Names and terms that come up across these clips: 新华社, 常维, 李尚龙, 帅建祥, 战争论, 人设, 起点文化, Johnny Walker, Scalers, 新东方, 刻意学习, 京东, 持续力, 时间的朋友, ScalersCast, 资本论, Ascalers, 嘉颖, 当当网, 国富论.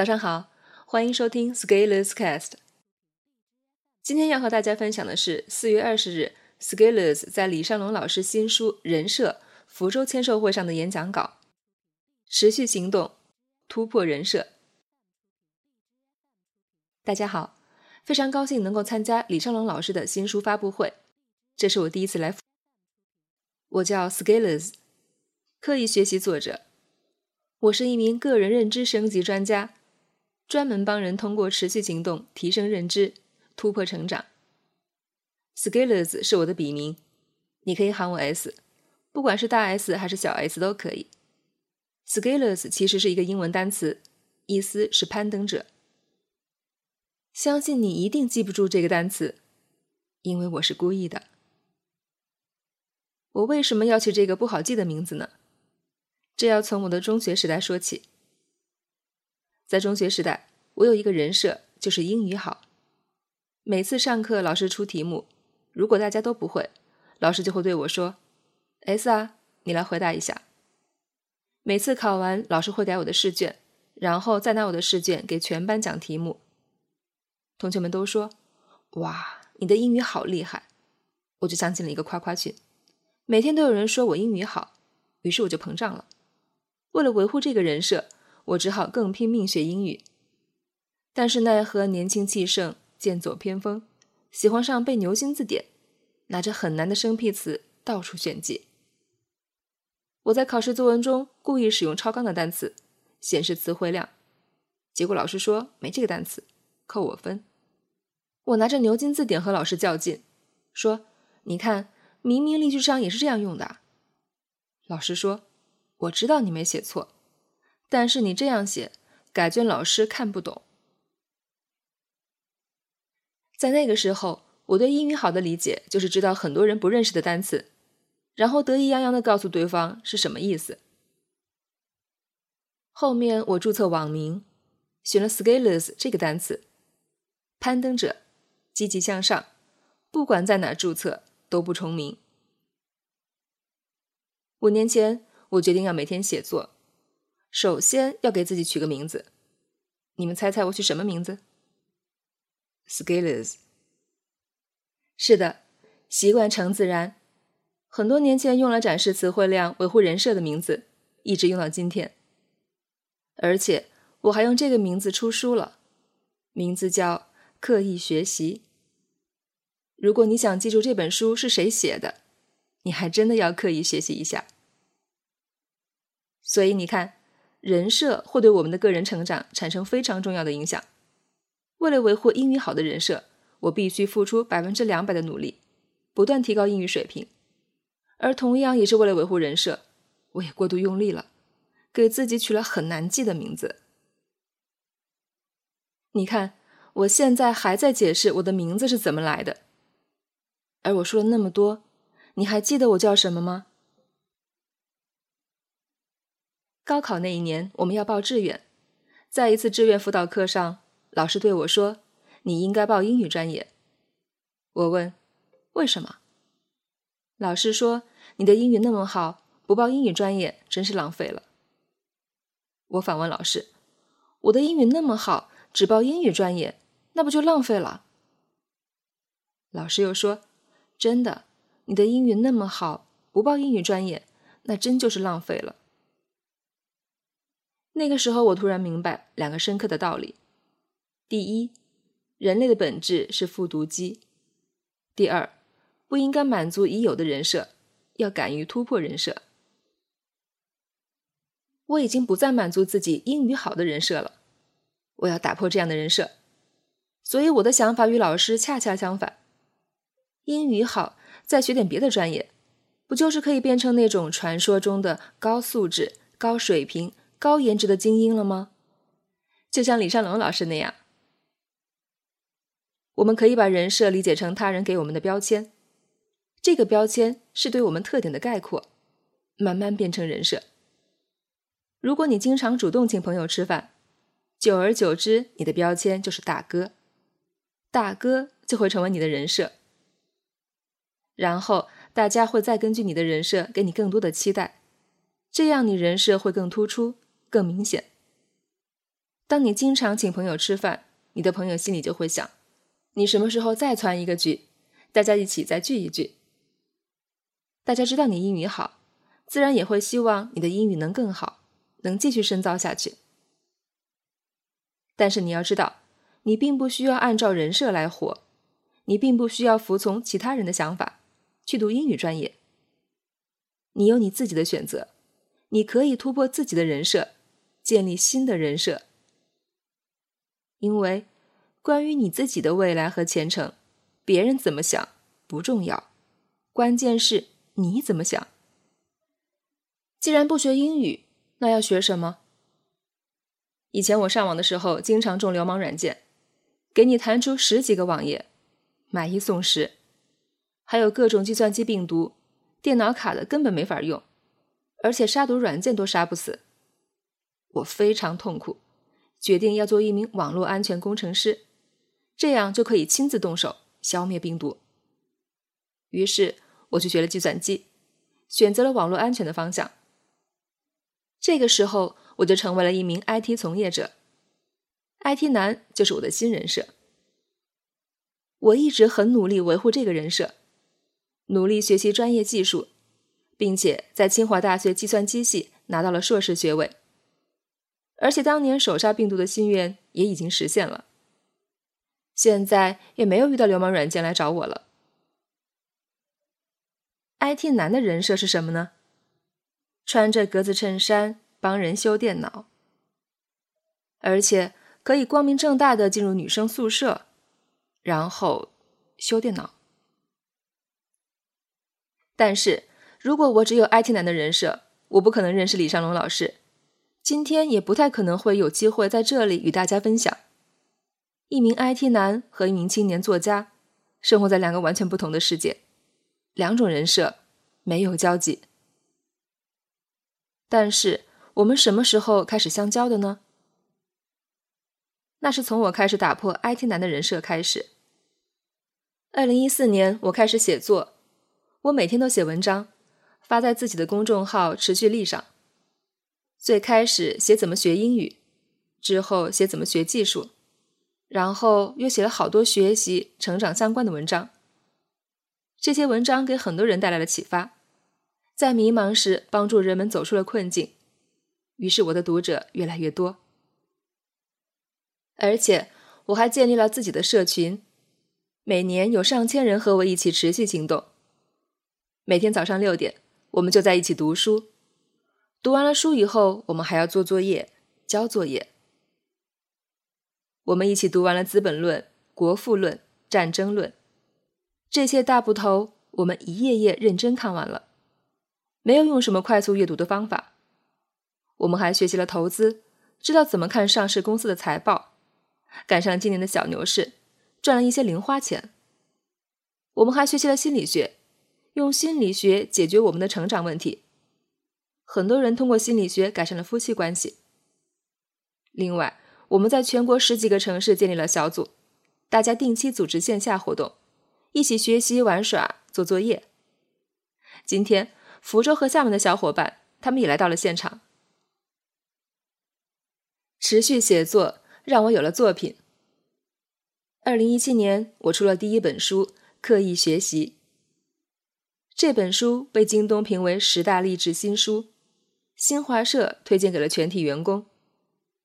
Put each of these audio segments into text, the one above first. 早上好，欢迎收听 ScalersCast。 今天要和大家分享的是4月20日 Scalers 在李尚龙老师新书《人设》福州签售会上的演讲稿。持续行动，突破人设。大家好，非常高兴能够参加李尚龙老师的新书发布会，这是我第一次来。我叫 Scalers， 刻意学习作者。我是一名个人认知升级专家，专门帮人通过持续行动提升认知，突破成长。 Scalers 是我的笔名，你可以喊我 S， 不管是大 S 还是小 S 都可以。 Scalers 其实是一个英文单词，意思是攀登者。相信你一定记不住这个单词，因为我是故意的。我为什么要取这个不好记的名字呢？这要从我的中学时代说起。在中学时代，我有一个人设，就是英语好。每次上课老师出题目，如果大家都不会，老师就会对我说 S 啊，你来回答一下。每次考完，老师会改我的试卷，然后再拿我的试卷给全班讲题目。同学们都说，哇，你的英语好厉害，我就想进了一个夸夸群，每天都有人说我英语好，于是我就膨胀了。为了维护这个人设，我只好更拼命学英语，但是奈何年轻气盛，剑走偏锋，喜欢上背牛津字典，拿着很难的生僻词到处炫技。我在考试作文中故意使用超纲的单词，显示词汇量，结果老师说没这个单词，扣我分。我拿着牛津字典和老师较劲，说你看，明明例句上也是这样用的。老师说，我知道你没写错，但是你这样写，改卷老师看不懂。在那个时候，我对英语好的理解就是知道很多人不认识的单词，然后得意洋洋地告诉对方是什么意思。后面我注册网名，选了 Scalers 这个单词，攀登者，积极向上，不管在哪注册都不重名。5年前，我决定要每天写作，首先要给自己取个名字。你们猜猜我取什么名字？ Scalers。 是的，习惯成自然。很多年前用来展示词汇量、维护人设的名字，一直用到今天。而且我还用这个名字出书了，名字叫《刻意学习》。如果你想记住这本书是谁写的，你还真的要刻意学习一下。所以你看，人设会对我们的个人成长产生非常重要的影响。为了维护英语好的人设，我必须付出 200% 的努力，不断提高英语水平。而同样也是为了维护人设，我也过度用力了，给自己取了很难记的名字。你看，我现在还在解释我的名字是怎么来的。而我说了那么多，你还记得我叫什么吗？高考那一年，我们要报志愿，在一次志愿辅导课上，老师对我说，你应该报英语专业。我问，为什么？老师说，你的英语那么好，不报英语专业真是浪费了。我反问老师，我的英语那么好，只报英语专业，那不就浪费了？老师又说，真的，你的英语那么好，不报英语专业，那真就是浪费了。那个时候我突然明白两个深刻的道理。第一，人类的本质是复读机。第二，不应该满足已有的人设，要敢于突破人设。我已经不再满足自己英语好的人设了，我要打破这样的人设。所以我的想法与老师恰恰相反，英语好，再学点别的专业，不就是可以变成那种传说中的高素质、高水平、高颜值的精英了吗？就像李尚龙老师那样。我们可以把人设理解成他人给我们的标签，这个标签是对我们特点的概括，慢慢变成人设。如果你经常主动请朋友吃饭，久而久之，你的标签就是大哥，大哥就会成为你的人设。然后大家会再根据你的人设给你更多的期待，这样你人设会更突出、更明显。当你经常请朋友吃饭，你的朋友心里就会想，你什么时候再攒一个局，大家一起再聚一聚。大家知道你英语好，自然也会希望你的英语能更好，能继续深造下去。但是你要知道，你并不需要按照人设来活，你并不需要服从其他人的想法去读英语专业。你有你自己的选择，你可以突破自己的人设，建立新的人设。因为关于你自己的未来和前程，别人怎么想不重要，关键是你怎么想。既然不学英语，那要学什么？以前我上网的时候经常中流氓软件，给你弹出10几个网页，买一送10，还有各种计算机病毒，电脑卡的根本没法用，而且杀毒软件都杀不死。我非常痛苦，决定要做一名网络安全工程师，这样就可以亲自动手消灭病毒。于是我去学了计算机，选择了网络安全的方向。这个时候我就成为了一名 IT 从业者， IT 男就是我的新人设。我一直很努力维护这个人设，努力学习专业技术，并且在清华大学计算机系拿到了硕士学位。而且当年手杀病毒的心愿也已经实现了，现在也没有遇到流氓软件来找我了。 IT 男的人设是什么呢？穿着格子衬衫帮人修电脑，而且可以光明正大地进入女生宿舍，然后修电脑。但是如果我只有 IT 男的人设，我不可能认识李尚龙老师，今天也不太可能会有机会在这里与大家分享。一名 IT 男和一名青年作家生活在两个完全不同的世界，两种人设没有交集。但是我们什么时候开始相交的呢？那是从我开始打破 IT 男的人设开始。2014年我开始写作，我每天都写文章，发在自己的公众号持续力上。最开始写怎么学英语，之后写怎么学技术，然后又写了好多学习成长相关的文章。这些文章给很多人带来了启发，在迷茫时帮助人们走出了困境，于是我的读者越来越多。而且我还建立了自己的社群，每年有上千人和我一起持续行动。每天早上6点，我们就在一起读书，读完了书以后，我们还要做作业、交作业。我们一起读完了《资本论》《国富论》《战争论》，这些大部头我们一页页认真看完了，没有用什么快速阅读的方法。我们还学习了投资，知道怎么看上市公司的财报，赶上今年的小牛市，赚了一些零花钱。我们还学习了心理学，用心理学解决我们的成长问题。很多人通过心理学改善了夫妻关系。另外，我们在全国10几个城市建立了小组，大家定期组织线下活动，一起学习、玩耍、做作业。今天，福州和厦门的小伙伴，他们也来到了现场。持续写作让我有了作品。2017年，我出了第一本书《刻意学习》。这本书被京东评为10大励志新书，新华社推荐给了全体员工，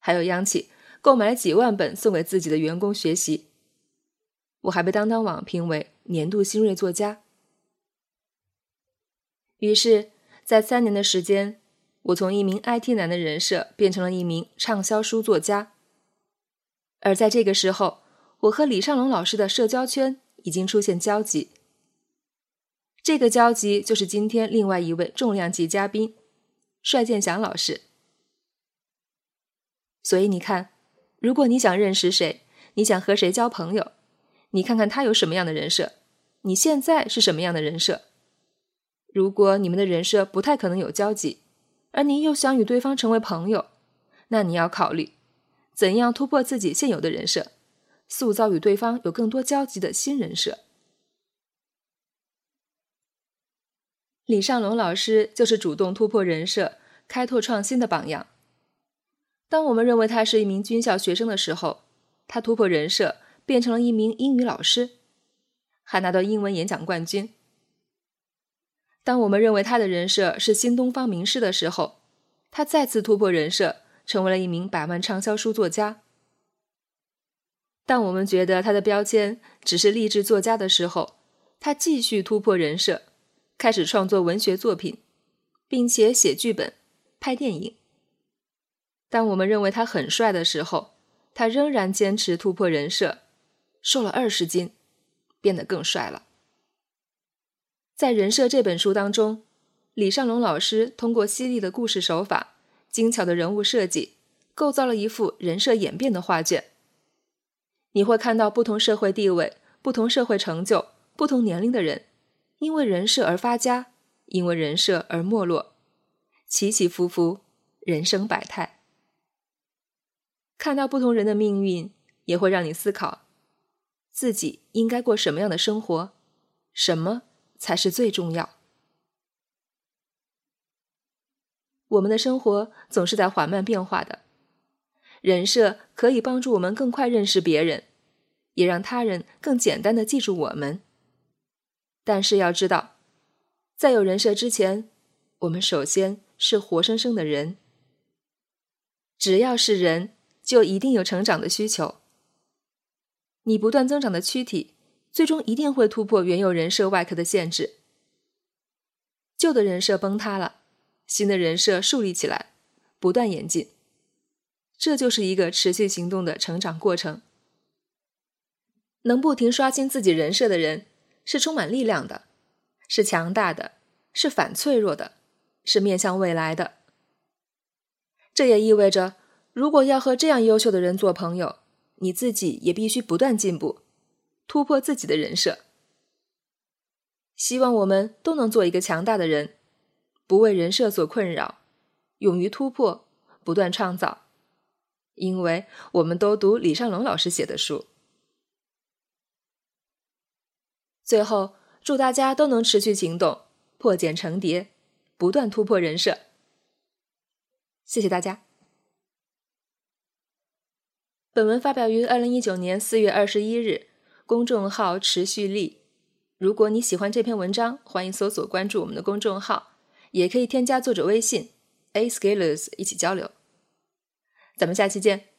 还有央企购买了几万本送给自己的员工学习。我还被当当网评为年度新锐作家。于是在3年的时间，我从一名 IT 男的人设变成了一名畅销书作家。而在这个时候，我和李尚龙老师的社交圈已经出现交集。这个交集就是今天另外一位重量级嘉宾帅建祥老师。所以你看，如果你想认识谁，你想和谁交朋友，你看看他有什么样的人设，你现在是什么样的人设。如果你们的人设不太可能有交集，而你又想与对方成为朋友，那你要考虑怎样突破自己现有的人设，塑造与对方有更多交集的新人设。李尚龙老师就是主动突破人设、开拓创新的榜样。当我们认为他是一名军校学生的时候，他突破人设，变成了一名英语老师，还拿到英文演讲冠军。当我们认为他的人设是新东方名师的时候，他再次突破人设，成为了一名百万畅销书作家。当我们觉得他的标签只是励志作家的时候，他继续突破人设，开始创作文学作品，并且写剧本、拍电影。当我们认为他很帅的时候，他仍然坚持突破人设，瘦了20斤，变得更帅了。在《人设》这本书当中，李尚龙老师通过犀利的故事手法、精巧的人物设计，构造了一幅人设演变的画卷。你会看到不同社会地位、不同社会成就、不同年龄的人，因为人设而发家，因为人设而没落，起起伏伏，人生百态。看到不同人的命运，也会让你思考，自己应该过什么样的生活，什么才是最重要。我们的生活总是在缓慢变化的，人设可以帮助我们更快认识别人，也让他人更简单地记住我们。但是要知道，在有人设之前，我们首先是活生生的人。只要是人，就一定有成长的需求。你不断增长的躯体，最终一定会突破原有人设外壳的限制。旧的人设崩塌了，新的人设树立起来，不断演进，这就是一个持续行动的成长过程。能不停刷新自己人设的人，是充满力量的，是强大的，是反脆弱的，是面向未来的。这也意味着，如果要和这样优秀的人做朋友，你自己也必须不断进步，突破自己的人设。希望我们都能做一个强大的人，不为人设所困扰，勇于突破，不断创造，因为我们都读李尚龙老师写的书。最后，祝大家都能持续行动，破茧成蝶，不断突破人设。谢谢大家。本文发表于2019年4月21日，公众号持续力。如果你喜欢这篇文章，欢迎搜索关注我们的公众号，也可以添加作者微信 Ascalers 一起交流。咱们下期见。